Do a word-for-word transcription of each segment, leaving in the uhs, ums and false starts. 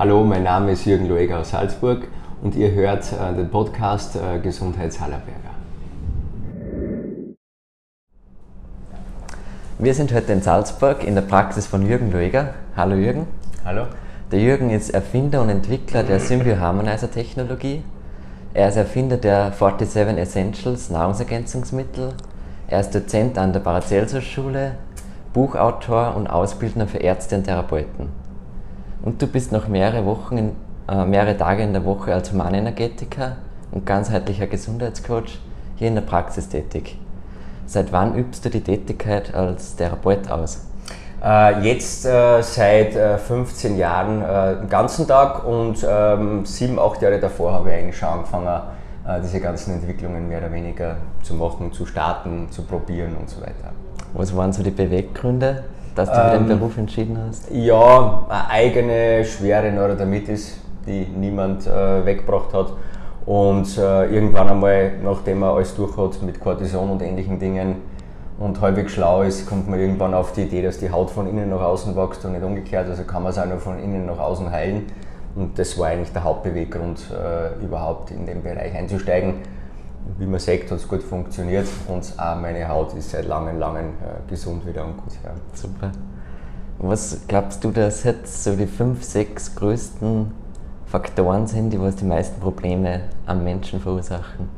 Hallo, mein Name ist Jürgen Löger aus Salzburg und ihr hört äh, den Podcast äh, Gesundheitshalberger. Wir sind heute in Salzburg in der Praxis von Jürgen Löger. Hallo Jürgen. Hallo. Der Jürgen ist Erfinder und Entwickler der Symbio-Harmonizer-Technologie. Er ist Erfinder der siebenundvierzig Essentials Nahrungsergänzungsmittel. Er ist Dozent an der Paracelsus-Schule, Buchautor und Ausbildner für Ärzte und Therapeuten. Und du bist noch mehrere Wochen, in, äh, mehrere Tage in der Woche als Humanenergetiker und ganzheitlicher Gesundheitscoach hier in der Praxis tätig. Seit wann übst du die Tätigkeit als Therapeut aus? Äh, jetzt äh, seit äh, fünfzehn Jahren äh, den ganzen Tag und ähm, sieben, acht Jahre davor habe ich eigentlich schon angefangen, äh, diese ganzen Entwicklungen mehr oder weniger zu machen, zu starten, zu probieren und so weiter. Was waren so die Beweggründe, dass du für den ähm, Beruf entschieden hast? Ja, eine eigene schwere Neurodermitis, die niemand äh, weggebracht hat. Und äh, irgendwann einmal, nachdem man alles durch hat mit Cortison und ähnlichen Dingen und halbwegs schlau ist, kommt man irgendwann auf die Idee, dass die Haut von innen nach außen wächst und nicht umgekehrt. Also kann man es auch nur von innen nach außen heilen. Und das war eigentlich der Hauptbeweggrund, äh, überhaupt in den Bereich einzusteigen. Wie man sieht, hat es gut funktioniert und auch meine Haut ist seit langem, langem äh, gesund wieder und gut. Ja. Super. Was glaubst du, dass jetzt so die fünf, sechs größten Faktoren sind, die was die meisten Probleme am Menschen verursachen?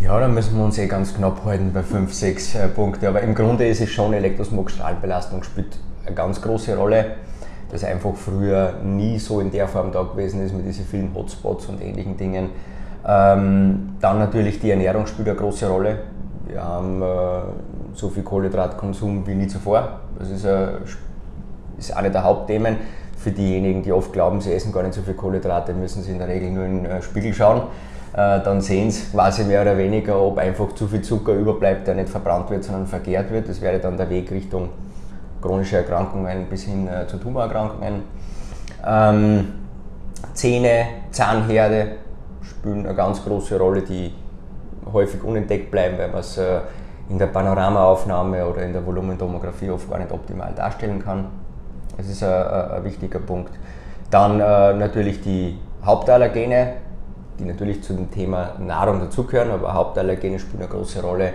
Ja, da müssen wir uns eh ganz knapp halten bei fünf, sechs äh, Punkte. Aber im Grunde ist es schon Elektrosmog, Strahlbelastung spielt eine ganz große Rolle, das einfach früher nie so in der Form da gewesen ist mit diesen vielen Hotspots und ähnlichen Dingen. Ähm, dann natürlich die Ernährung spielt eine große Rolle. Wir haben äh, so viel Kohlenhydratkonsum wie nie zuvor. Das ist, äh, ist eine der Hauptthemen. Für diejenigen, die oft glauben, sie essen gar nicht so viel Kohlenhydrate, müssen sie in der Regel nur in den Spiegel schauen. Äh, dann sehen sie quasi mehr oder weniger, ob einfach zu viel Zucker überbleibt, der nicht verbrannt wird, sondern vergärt wird. Das wäre dann der Weg Richtung chronische Erkrankungen bis hin äh, zu Tumorerkrankungen. Ähm, Zähne, Zahnherde spielen eine ganz große Rolle, die häufig unentdeckt bleiben, weil man es äh, in der Panoramaaufnahme oder in der Volumentomographie oft gar nicht optimal darstellen kann. Das ist ein, ein wichtiger Punkt. Dann äh, natürlich die Hauptallergene, die natürlich zu dem Thema Nahrung dazugehören, aber Hauptallergene spielen eine große Rolle.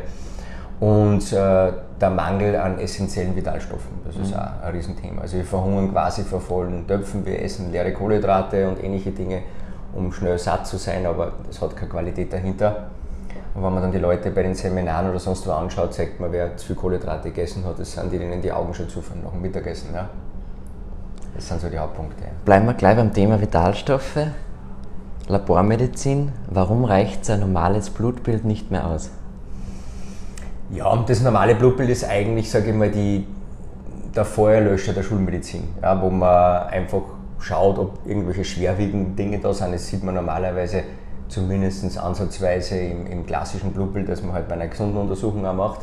Und äh, der Mangel an essentiellen Vitalstoffen, das ist mhm. auch ein Riesenthema. Also wir verhungern quasi vor vollen Töpfen, wir essen leere Kohlenhydrate und ähnliche Dinge, um schnell satt zu sein, aber es hat keine Qualität dahinter. Und wenn man dann die Leute bei den Seminaren oder sonst wo anschaut, sagt man, wer zu viel Kohlenhydrate gegessen hat, das sind die, denen die Augen schon zufahren nach dem Mittagessen. Ja? Das sind so die Hauptpunkte. Bleiben wir gleich beim Thema Vitalstoffe. Labormedizin, warum reicht so ein normales Blutbild nicht mehr aus? Ja, das normale Blutbild ist eigentlich, sage ich mal, die, der Feuerlöscher der Schulmedizin, ja, wo man einfach schaut, ob irgendwelche schwerwiegenden Dinge da sind. Das sieht man normalerweise zumindest ansatzweise im, im klassischen Blutbild, das man halt bei einer gesunden Untersuchung auch macht.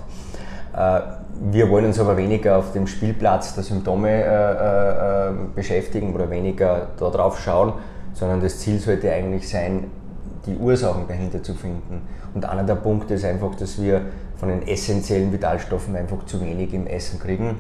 Wir wollen uns aber weniger auf dem Spielplatz der Symptome äh, äh, beschäftigen oder weniger darauf schauen, sondern das Ziel sollte eigentlich sein, die Ursachen dahinter zu finden. Und einer der Punkte ist einfach, dass wir von den essentiellen Vitalstoffen einfach zu wenig im Essen kriegen.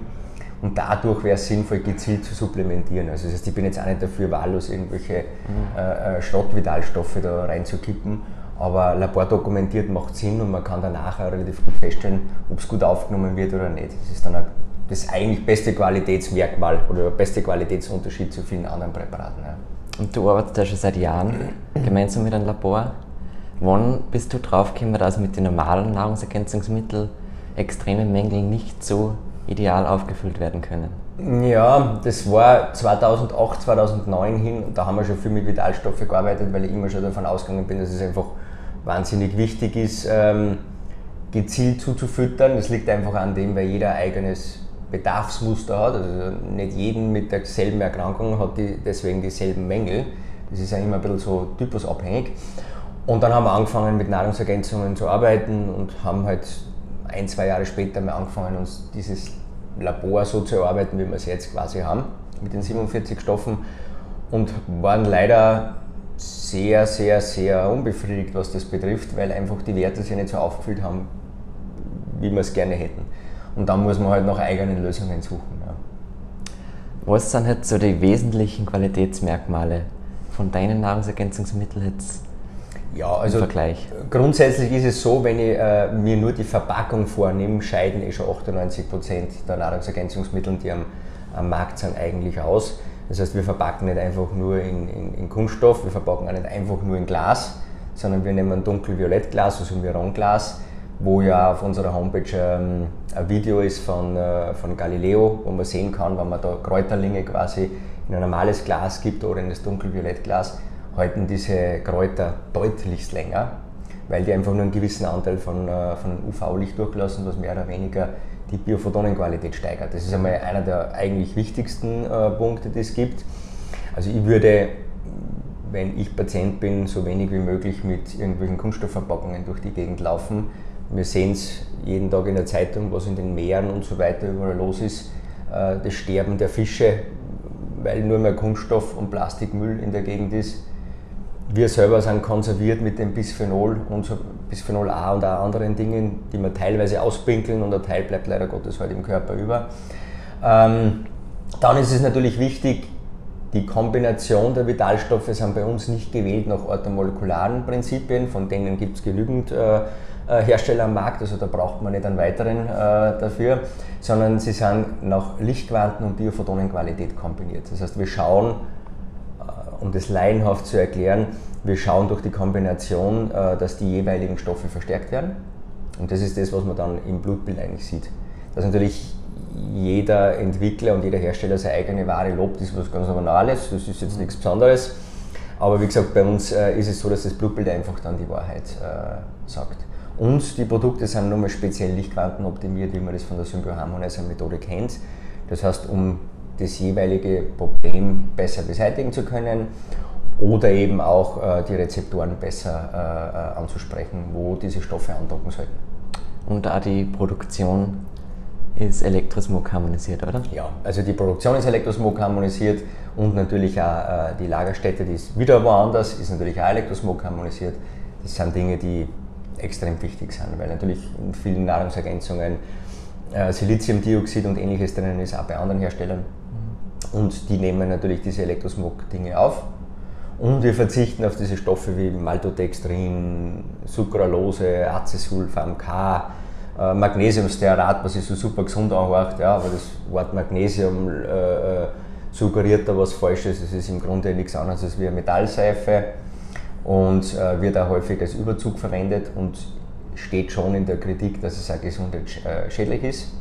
Und dadurch wäre es sinnvoll, gezielt zu supplementieren. Also das heißt, ich bin jetzt auch nicht dafür, wahllos irgendwelche mhm. äh, Schrottvitalstoffe da reinzukippen. Aber labordokumentiert macht Sinn und man kann danach auch relativ gut feststellen, ob es gut aufgenommen wird oder nicht. Das ist dann auch das eigentlich beste Qualitätsmerkmal oder der beste Qualitätsunterschied zu vielen anderen Präparaten. Ja. Und du arbeitest ja schon seit Jahren gemeinsam mit einem Labor. Wann bist du drauf gekommen, dass mit den normalen Nahrungsergänzungsmitteln extreme Mängel nicht so ideal aufgefüllt werden können? Ja, das war zweitausendacht, zweitausendneun hin, da haben wir schon viel mit Vitalstoffen gearbeitet, weil ich immer schon davon ausgegangen bin, dass es einfach wahnsinnig wichtig ist, ähm, gezielt zuzufüttern. Das liegt einfach an dem, weil jeder ein eigenes Bedarfsmuster hat, also nicht jeden mit derselben Erkrankung hat die deswegen dieselben Mängel. Das ist ja immer ein bisschen so typusabhängig. Und dann haben wir angefangen, mit Nahrungsergänzungen zu arbeiten und haben halt ein, zwei Jahre später haben wir angefangen, uns dieses Labor so zu erarbeiten, wie wir es jetzt quasi haben, mit den siebenundvierzig Stoffen, und waren leider sehr, sehr, sehr unbefriedigt, was das betrifft, weil einfach die Werte sich nicht so aufgefüllt haben, wie wir es gerne hätten. Und dann muss man halt nach eigenen Lösungen suchen. Ja. Was sind jetzt so die wesentlichen Qualitätsmerkmale von deinen Nahrungsergänzungsmitteln jetzt? Ja, also Vergleich. Grundsätzlich ist es so, wenn ich äh, mir nur die Verpackung vornehme, scheiden eh schon achtundneunzig Prozent der Nahrungsergänzungsmittel, die am, am Markt sind, eigentlich aus. Das heißt, wir verpacken nicht einfach nur in, in, in Kunststoff, wir verpacken auch nicht einfach nur in Glas, sondern wir nehmen Dunkelviolettglas, also Vironglas, wo ja auf unserer Homepage ähm, ein Video ist von, äh, von Galileo, wo man sehen kann, wenn man da Kräuterlinge quasi in ein normales Glas gibt oder in das Dunkelviolettglas, halten diese Kräuter deutlichst länger, weil die einfach nur einen gewissen Anteil von, von U V-Licht durchlassen, was mehr oder weniger die Biophotonenqualität steigert. Das ist einmal einer der eigentlich wichtigsten äh, Punkte, die es gibt. Also ich würde, wenn ich Patient bin, so wenig wie möglich mit irgendwelchen Kunststoffverpackungen durch die Gegend laufen. Wir sehen es jeden Tag in der Zeitung, was in den Meeren und so weiter überall los ist. Äh, das Sterben der Fische, weil nur mehr Kunststoff und Plastikmüll in der Gegend ist. Wir selber sind konserviert mit dem Bisphenol, und so Bisphenol A und auch anderen Dingen, die wir teilweise auspinkeln und ein Teil bleibt leider Gottes halt im Körper über. Ähm, dann ist es natürlich wichtig, die Kombination der Vitalstoffe sind bei uns nicht gewählt nach orthomolekularen Prinzipien, von denen gibt es genügend äh, Hersteller am Markt, also da braucht man nicht einen weiteren äh, dafür, sondern sie sind nach Lichtquanten und Biophotonenqualität kombiniert. Das heißt, wir schauen, um das laienhaft zu erklären, wir schauen durch die Kombination, dass die jeweiligen Stoffe verstärkt werden. Und das ist das, was man dann im Blutbild eigentlich sieht. Dass natürlich jeder Entwickler und jeder Hersteller seine eigene Ware lobt, ist was ganz Normales, das ist jetzt nichts Besonderes. Aber wie gesagt, bei uns ist es so, dass das Blutbild einfach dann die Wahrheit sagt. Und die Produkte sind nochmal speziell lichtquantenoptimiert, wie man das von der SymbioHarmonizer-Methode kennt. Das heißt, um das jeweilige Problem besser beseitigen zu können oder eben auch äh, die Rezeptoren besser äh, anzusprechen, wo diese Stoffe andocken sollten. Und auch die Produktion ist Elektrosmog harmonisiert, oder? Ja, also die Produktion ist Elektrosmog harmonisiert und natürlich auch äh, die Lagerstätte, die ist wieder woanders, ist natürlich auch Elektrosmog harmonisiert. Das sind Dinge, die extrem wichtig sind, weil natürlich in vielen Nahrungsergänzungen äh, Siliziumdioxid und ähnliches drinnen ist, auch bei anderen Herstellern. Und die nehmen natürlich diese Elektrosmog-Dinge auf und wir verzichten auf diese Stoffe wie Maltodextrin, Sucralose, Acesulfam-K, äh, Magnesiumstearat, was sich so super gesund anhört, ja, aber das Wort Magnesium äh, suggeriert da was Falsches, das ist im Grunde nichts anderes als wie eine Metallseife und äh, wird auch häufig als Überzug verwendet und steht schon in der Kritik, dass es auch gesundheitsschädlich ist.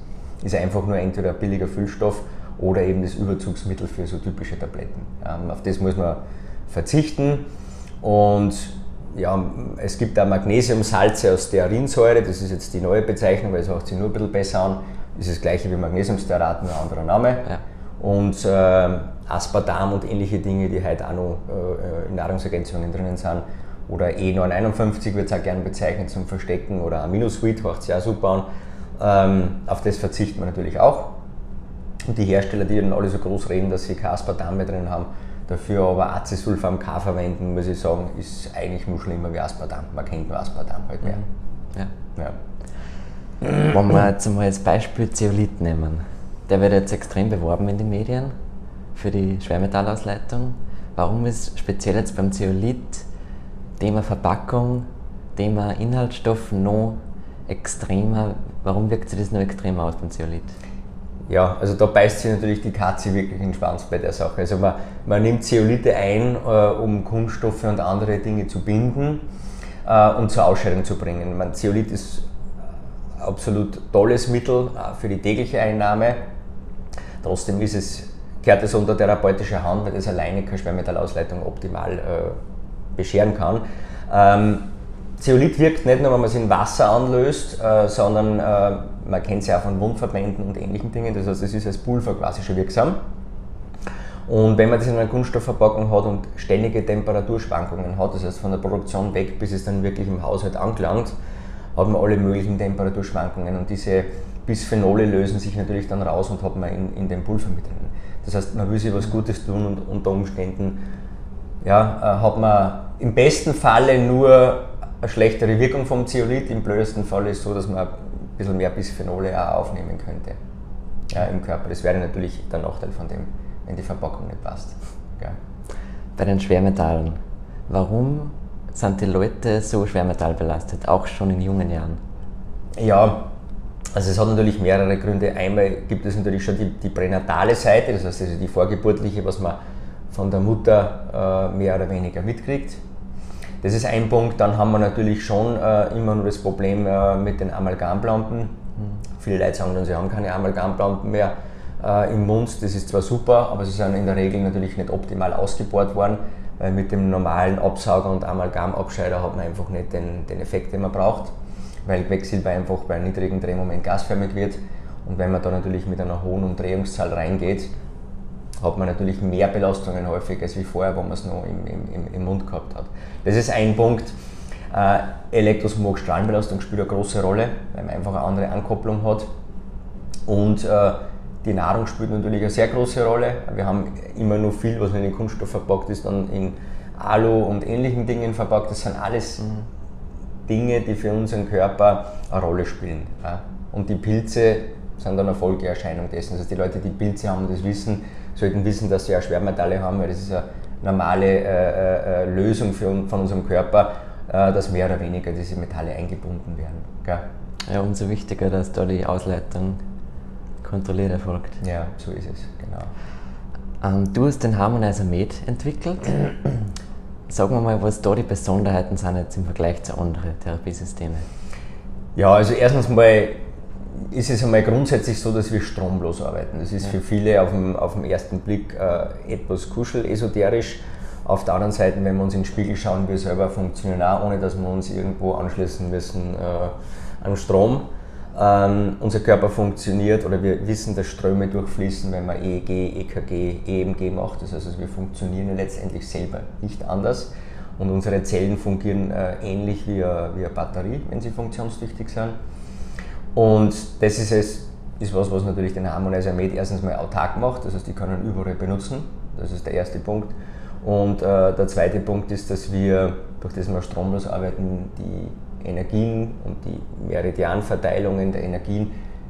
Ist einfach nur entweder ein billiger Füllstoff oder eben das Überzugsmittel für so typische Tabletten. Ähm, auf das muss man verzichten. Und ja, es gibt da Magnesiumsalze aus Stearinsäure, das ist jetzt die neue Bezeichnung, weil es hört sich nur ein bisschen besser an. Das ist das gleiche wie Magnesiumstearat, nur ein anderer Name. Ja. Und äh, Aspartam und ähnliche Dinge, die heute auch noch äh, in Nahrungsergänzungen drinnen sind. Oder E neunhunderteinundfünfzig wird es auch gerne bezeichnet zum Verstecken, oder Aminosweet, hört sich auch super an. Ähm, auf das verzichtet man natürlich auch. Und die Hersteller, die dann alle so groß reden, dass sie kein Aspartam mehr drin haben, dafür aber Acesulfam-K verwenden, muss ich sagen, ist eigentlich nur schlimmer wie Aspartam. Man kennt nur Aspartam halt mehr. Ja. Ja. Wenn wir jetzt mal als Beispiel Zeolith nehmen, der wird jetzt extrem beworben in den Medien für die Schwermetallausleitung. Warum ist speziell jetzt beim Zeolith Thema Verpackung, Thema Inhaltsstoff noch extremer? Warum wirkt sich das noch extremer aus beim Zeolith? Ja, also da beißt sich natürlich die Katze wirklich in den Schwanz bei der Sache. Also man, man nimmt Zeolithe ein, äh, um Kunststoffe und andere Dinge zu binden äh, und zur Ausscheidung zu bringen. Man, Zeolith ist ein absolut tolles Mittel äh, für die tägliche Einnahme. Trotzdem ist es, gehört es unter therapeutische Hand, weil das alleine keine Schwermetallausleitung optimal äh, bescheren kann. Ähm, Zeolith wirkt nicht nur, wenn man es in Wasser anlöst, äh, sondern äh, man kennt es ja auch von Wundverbänden und ähnlichen Dingen, das heißt, es ist als Pulver quasi schon wirksam. Und wenn man das in einer Kunststoffverpackung hat und ständige Temperaturschwankungen hat, das heißt von der Produktion weg, bis es dann wirklich im Haushalt angelangt, hat man alle möglichen Temperaturschwankungen und diese Bisphenole lösen sich natürlich dann raus und hat man in, in dem Pulver mit drin. Das heißt, man will sich was Gutes tun und unter Umständen ja, äh, hat man im besten Falle nur eine schlechtere Wirkung vom Zeolith, im blödesten Fall ist es so, dass man ein bisschen mehr Bisphenole auch aufnehmen könnte, ja, im Körper. Das wäre natürlich der Nachteil von dem wenn die Verpackung nicht passt. Ja. Bei den Schwermetallen, warum sind die Leute so schwermetallbelastet, auch schon in jungen Jahren? Ja, also es hat natürlich mehrere Gründe. Einmal gibt es natürlich schon die, die pränatale Seite, das heißt also die vorgeburtliche, was man von der Mutter äh, mehr oder weniger mitkriegt. Das ist ein Punkt. Dann haben wir natürlich schon äh, immer nur das Problem äh, mit den Amalgamplampen. Mhm. Viele Leute sagen dann, sie haben keine Amalgamplampen mehr äh, im Mund. Das ist zwar super, aber sie sind in der Regel natürlich nicht optimal ausgebohrt worden, weil mit dem normalen Absauger und Amalgamabscheider hat man einfach nicht den, den Effekt, den man braucht, weil Quecksilber einfach bei einem niedrigen Drehmoment gasförmig wird. Und wenn man da natürlich mit einer hohen Umdrehungszahl reingeht, hat man natürlich mehr Belastungen häufig als wie vorher, wo man es noch im, im, im Mund gehabt hat. Das ist ein Punkt. Äh, Elektrosmog, Strahlenbelastung spielt eine große Rolle, weil man einfach eine andere Ankopplung hat. Und äh, die Nahrung spielt natürlich eine sehr große Rolle. Wir haben immer nur viel, was in den Kunststoff verpackt ist, dann in Alu und ähnlichen Dingen verpackt. Das sind alles mhm. Dinge, die für unseren Körper eine Rolle spielen. Ja. Und die Pilze sind dann eine Folgeerscheinung dessen. Das heißt, die Leute, die Pilze haben, das wissen, sollten wissen, dass sie auch Schwermetalle haben, weil das ist eine normale äh, äh, Lösung für, von unserem Körper, äh, dass mehr oder weniger diese Metalle eingebunden werden. Gell? Ja, umso wichtiger, dass da die Ausleitung kontrolliert erfolgt. Ja, so ist es, genau. Ähm, du hast den Harmonizer M E D entwickelt. Sagen wir mal, was da die Besonderheiten sind jetzt im Vergleich zu anderen Therapiesystemen. Ja, also erstens mal ist es einmal grundsätzlich so, dass wir stromlos arbeiten. Das ist für viele auf dem, auf dem ersten Blick äh, etwas kuschelesoterisch. Auf der anderen Seite, wenn wir uns in den Spiegel schauen, wir selber funktionieren auch, ohne dass wir uns irgendwo anschließen müssen äh, an Strom. Ähm, unser Körper funktioniert, oder wir wissen, dass Ströme durchfließen, wenn man E E G, E K G, E M G macht. Das heißt, also wir funktionieren ja letztendlich selber nicht anders. Und unsere Zellen fungieren äh, ähnlich wie, a, wie eine Batterie, wenn sie funktionstüchtig sind. Und das ist es, ist was, was natürlich den Harmonizer M E D erstens mal autark macht, das heißt, die können überall benutzen, das ist der erste Punkt. Und äh, der zweite Punkt ist, dass wir, durch das wir stromlos arbeiten, die Energien und die Meridianverteilungen der Energien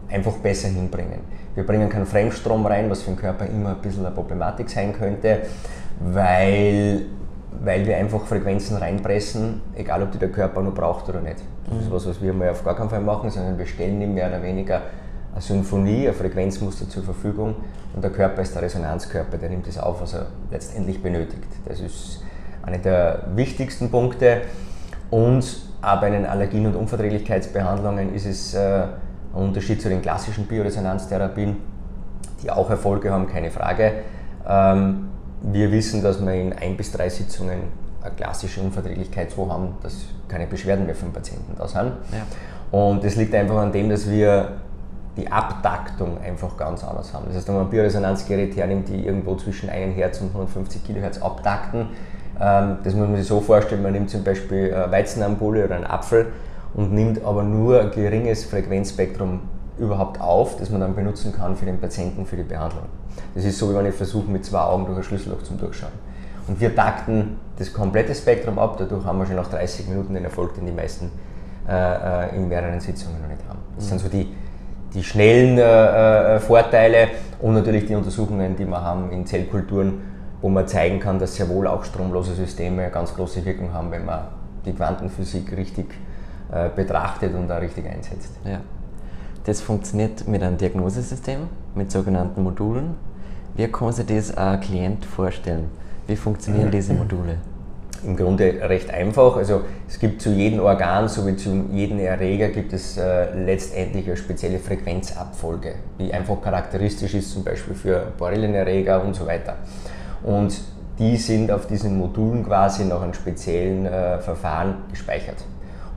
einfach besser hinbringen. Wir bringen keinen Fremdstrom rein, was für den Körper immer ein bisschen eine Problematik sein könnte, weil, weil wir einfach Frequenzen reinpressen, egal ob die der Körper nur braucht oder nicht. Das ist was, was wir mal auf gar keinen Fall machen, sondern wir stellen ihm mehr oder weniger eine Symphonie, ein Frequenzmuster zur Verfügung, und der Körper ist der Resonanzkörper, der nimmt das auf, was er letztendlich benötigt. Das ist einer der wichtigsten Punkte. Und auch bei den Allergien- und Unverträglichkeitsbehandlungen ist es ein Unterschied zu den klassischen Bioresonanztherapien, die auch Erfolge haben, keine Frage. Wir wissen, dass wir in ein bis drei Sitzungen eine klassische Unverträglichkeit so haben, dass keine Beschwerden mehr vom Patienten da sind. Ja. Und das liegt einfach an dem, dass wir die Abtaktung einfach ganz anders haben. Das heißt, wenn man ein Bioresonanzgerät hernimmt, die irgendwo zwischen einem Hertz und hundertfünfzig Kilohertz abtakten, das muss man sich so vorstellen, man nimmt zum Beispiel Weizenampulle oder einen Apfel und nimmt aber nur ein geringes Frequenzspektrum überhaupt auf, das man dann benutzen kann für den Patienten, für die Behandlung. Das ist so, wie wenn ich versuche, mit zwei Augen durch ein Schlüsselloch zum Durchschauen. Und wir takten das komplette Spektrum ab, dadurch haben wir schon nach dreißig Minuten den Erfolg, den die meisten äh, in mehreren Sitzungen noch nicht haben. Das mhm. sind so die, die schnellen äh, Vorteile und natürlich die Untersuchungen, die wir haben in Zellkulturen, wo man zeigen kann, dass sehr wohl auch stromlose Systeme eine ganz große Wirkung haben, wenn man die Quantenphysik richtig äh, betrachtet und da richtig einsetzt. Ja. Das funktioniert mit einem Diagnosesystem, mit sogenannten Modulen. Wie kann sich das ein Klient vorstellen? Wie funktionieren diese Module? Im Grunde recht einfach. Also es gibt zu jedem Organ sowie zu jedem Erreger gibt es äh, letztendlich eine spezielle Frequenzabfolge, die einfach charakteristisch ist, zum Beispiel für Borrelienenerreger und so weiter. Und die sind auf diesen Modulen quasi nach einem speziellen äh, Verfahren gespeichert.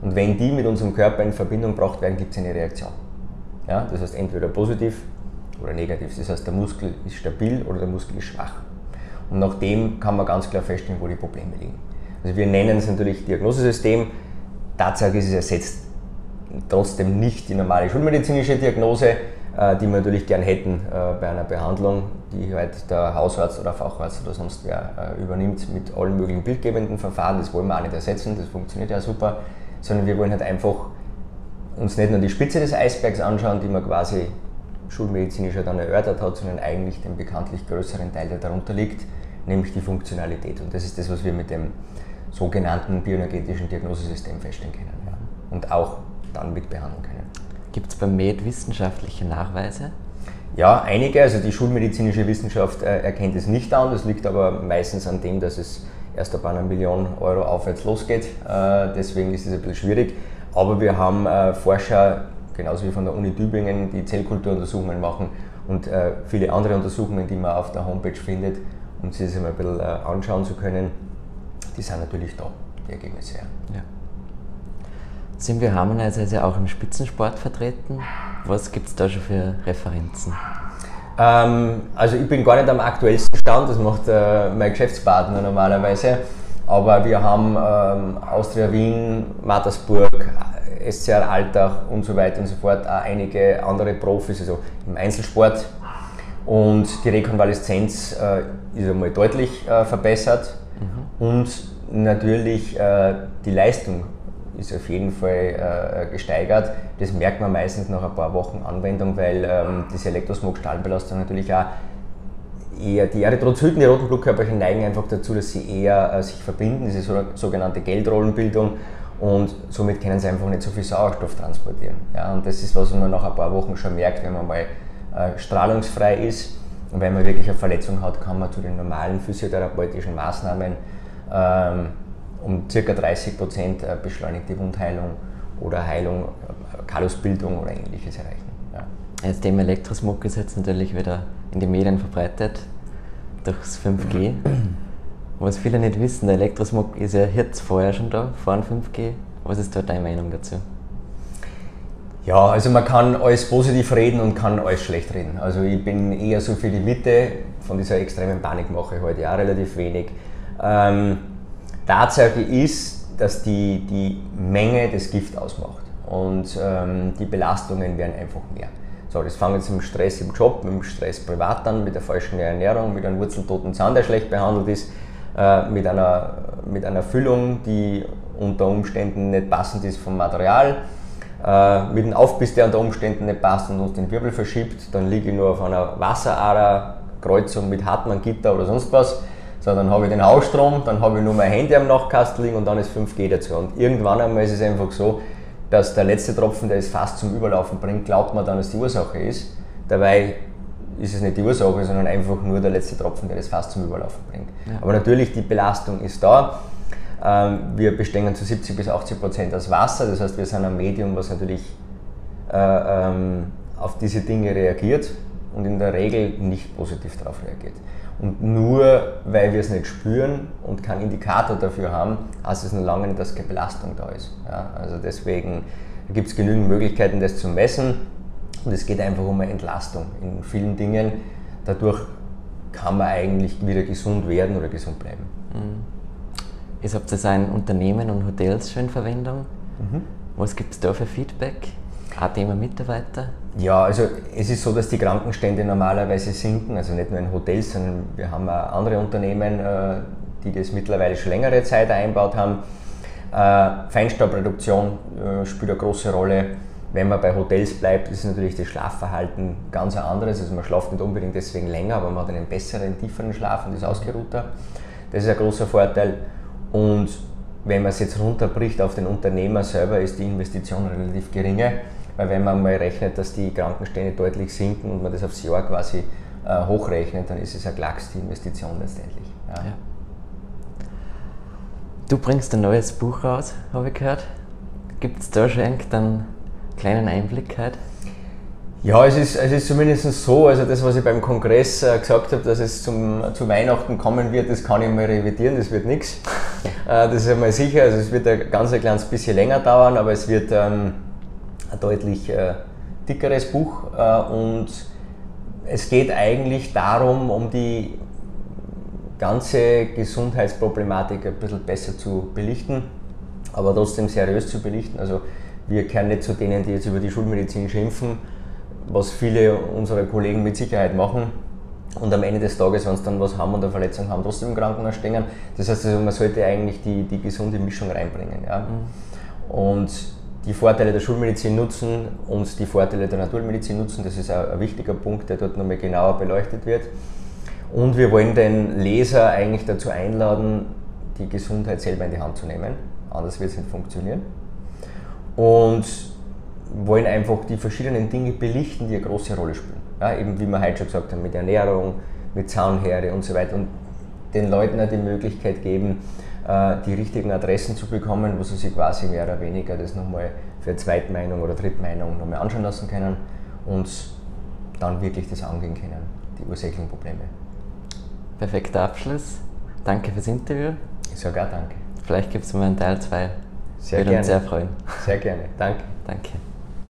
Und wenn die mit unserem Körper in Verbindung gebracht werden, gibt es eine Reaktion. Ja, das heißt entweder positiv oder negativ. Das heißt, der Muskel ist stabil oder der Muskel ist schwach. Und nach dem kann man ganz klar feststellen, wo die Probleme liegen. Also wir nennen es natürlich Diagnosesystem. Tatsache ist, es ersetzt trotzdem nicht die normale schulmedizinische Diagnose, die wir natürlich gern hätten bei einer Behandlung, die halt der Hausarzt oder Facharzt oder sonst wer übernimmt mit allen möglichen bildgebenden Verfahren. Das wollen wir auch nicht ersetzen, das funktioniert ja super, sondern wir wollen halt einfach uns nicht nur die Spitze des Eisbergs anschauen, die wir quasi schulmedizinisch dann erörtert hat, sondern eigentlich den bekanntlich größeren Teil, der darunter liegt, nämlich die Funktionalität. Und das ist das, was wir mit dem sogenannten bioenergetischen Diagnosesystem feststellen können, ja, und auch dann mit behandeln können. Gibt es beim M E D wissenschaftliche Nachweise? Ja, einige. Also die schulmedizinische Wissenschaft äh, erkennt es nicht an. Das liegt aber meistens an dem, dass es erst ab einer Million Euro aufwärts losgeht. Äh, deswegen ist es ein bisschen schwierig. Aber wir haben äh, Forscher, genauso wie von der Uni Tübingen, die Zellkulturuntersuchungen machen und äh, viele andere Untersuchungen, die man auf der Homepage findet, um sich das einmal ein bisschen äh, anschauen zu können. Die sind natürlich da, die Ergebnisse. Ja. SymbioHarmonizer ist ja auch im Spitzensport vertreten. Was gibt es da schon für Referenzen? Ähm, also ich bin gar nicht am aktuellsten Stand, das macht äh, mein Geschäftspartner normalerweise. Aber wir haben ähm, Austria Wien, Mattersburg, S C R Altach und so weiter und so fort, auch einige andere Profis, also im Einzelsport. Und die Rekonvaleszenz äh, ist einmal deutlich äh, verbessert. Mhm. Und natürlich äh, die Leistung ist auf jeden Fall äh, gesteigert. Das merkt man meistens nach ein paar Wochen Anwendung, weil ähm, diese Elektrosmog-Stahlbelastung natürlich auch eher die Erythrozyten, die roten Blutkörperchen neigen einfach dazu, dass sie eher äh, sich verbinden, diese so, sogenannte Geldrollenbildung, und somit können sie einfach nicht so viel Sauerstoff transportieren. Ja, und das ist was, was man nach ein paar Wochen schon merkt, wenn man mal äh, strahlungsfrei ist. Und wenn man wirklich eine Verletzung hat, kann man zu den normalen physiotherapeutischen Maßnahmen ähm, um ca. dreißig Prozent beschleunigte Wundheilung oder Heilung, Kalusbildung oder Ähnliches erreichen. Ja. Das Thema Elektrosmog ist jetzt natürlich wieder in den Medien verbreitet, durchs fünf G. Was viele nicht wissen, der Elektrosmog ist ja jetzt vorher schon da, vor dem fünf G. Was ist da deine Meinung dazu? Ja, also man kann alles positiv reden und kann alles schlecht reden. Also ich bin eher so für die Mitte, von dieser extremen Panikmache heute ja relativ wenig. Ähm, Tatsache ist, dass die, die Menge das Gift ausmacht und ähm, die Belastungen werden einfach mehr. So, das fängt jetzt mit dem Stress im Job, mit dem Stress privat an, mit der falschen Ernährung, mit einem wurzeltoten Zahn, der schlecht behandelt ist, äh, mit, einer, mit einer Füllung, die unter Umständen nicht passend ist vom Material, äh, mit einem Aufbiss, der unter Umständen nicht passt und uns den Wirbel verschiebt. Dann liege ich nur auf einer Wasseraderkreuzung mit Hartmann-Gitter oder sonst was. So, dann habe ich den Hausstrom, dann habe ich nur mein Handy am Nachkastel liegen und dann ist fünf G dazu. Und irgendwann einmal ist es einfach so, dass der letzte Tropfen, der es fast zum Überlaufen bringt, glaubt man dann, dass die Ursache ist. Dabei ist es nicht die Ursache, sondern einfach nur der letzte Tropfen, der es fast zum Überlaufen bringt. Ja. Aber natürlich, die Belastung ist da. Wir bestehen zu siebzig bis achtzig Prozent aus Wasser, das heißt, wir sind ein Medium, was natürlich auf diese Dinge reagiert und in der Regel nicht positiv darauf reagiert. Und nur weil wir es nicht spüren und keinen Indikator dafür haben, heißt es noch lange nicht, dass keine Belastung da ist. Ja, also deswegen gibt es genügend Möglichkeiten, das zu messen. Und es geht einfach um eine Entlastung in vielen Dingen. Dadurch kann man eigentlich wieder gesund werden oder gesund bleiben. Mhm. Ihr habt das auch in Unternehmen und Hotels schon in Verwendung. Mhm. Was gibt es da für Feedback? Auch Thema Mitarbeiter? Ja, also es ist so, dass die Krankenstände normalerweise sinken, also nicht nur in Hotels, sondern wir haben auch andere Unternehmen, die das mittlerweile schon längere Zeit eingebaut haben. Feinstaubreduktion spielt eine große Rolle. Wenn man bei Hotels bleibt, ist natürlich das Schlafverhalten ganz ein anderes. Also man schläft nicht unbedingt deswegen länger, aber man hat einen besseren, tieferen Schlaf und ist ausgeruhter. Das ist ein großer Vorteil. Und wenn man es jetzt runterbricht auf den Unternehmer selber, ist die Investition relativ geringe. Weil wenn man mal rechnet, dass die Krankenstände deutlich sinken und man das aufs Jahr quasi äh, hochrechnet, dann ist es eine Klacks, die Investition letztendlich. Ja. Ja. Du bringst ein neues Buch raus, habe ich gehört. Gibt es da schon irgendeinen kleinen Einblick heute? Ja, es ist, es ist zumindest so, also das, was ich beim Kongress äh, gesagt habe, dass es zum, zu Weihnachten kommen wird, das kann ich mal revidieren, das wird nichts. Äh, das ist einmal sicher, also es wird ein ganz ein kleines bisschen länger dauern, aber es wird ähm, ein deutlich äh, dickeres Buch äh, und es geht eigentlich darum, um die ganze Gesundheitsproblematik ein bisschen besser zu belichten, aber trotzdem seriös zu belichten. Also wir gehören nicht zu denen, die jetzt über die Schulmedizin schimpfen, was viele unserer Kollegen mit Sicherheit machen und am Ende des Tages, wenn sie dann was haben und eine Verletzung haben, trotzdem im Krankenhaus stehen. Das heißt, also, man sollte eigentlich die, die gesunde Mischung reinbringen. Ja? Mhm. Und die Vorteile der Schulmedizin nutzen und die Vorteile der Naturmedizin nutzen. Das ist ein wichtiger Punkt, der dort nochmal genauer beleuchtet wird. Und wir wollen den Leser eigentlich dazu einladen, die Gesundheit selber in die Hand zu nehmen. Anders wird es nicht funktionieren. Und wollen einfach die verschiedenen Dinge belichten, die eine große Rolle spielen. Ja, eben wie wir heute schon gesagt haben, mit Ernährung, mit Zaunherde und so weiter. Und den Leuten auch die Möglichkeit geben, die richtigen Adressen zu bekommen, wo sie sich quasi mehr oder weniger das nochmal für eine Zweitmeinung oder Drittmeinung nochmal anschauen lassen können und dann wirklich das angehen können, die ursächlichen Probleme. Perfekter Abschluss. Danke fürs Interview. Ich sage auch danke. Vielleicht gibt es mal einen Teil zwei. Sehr gerne. Würde uns sehr freuen. Sehr gerne. Danke. Danke.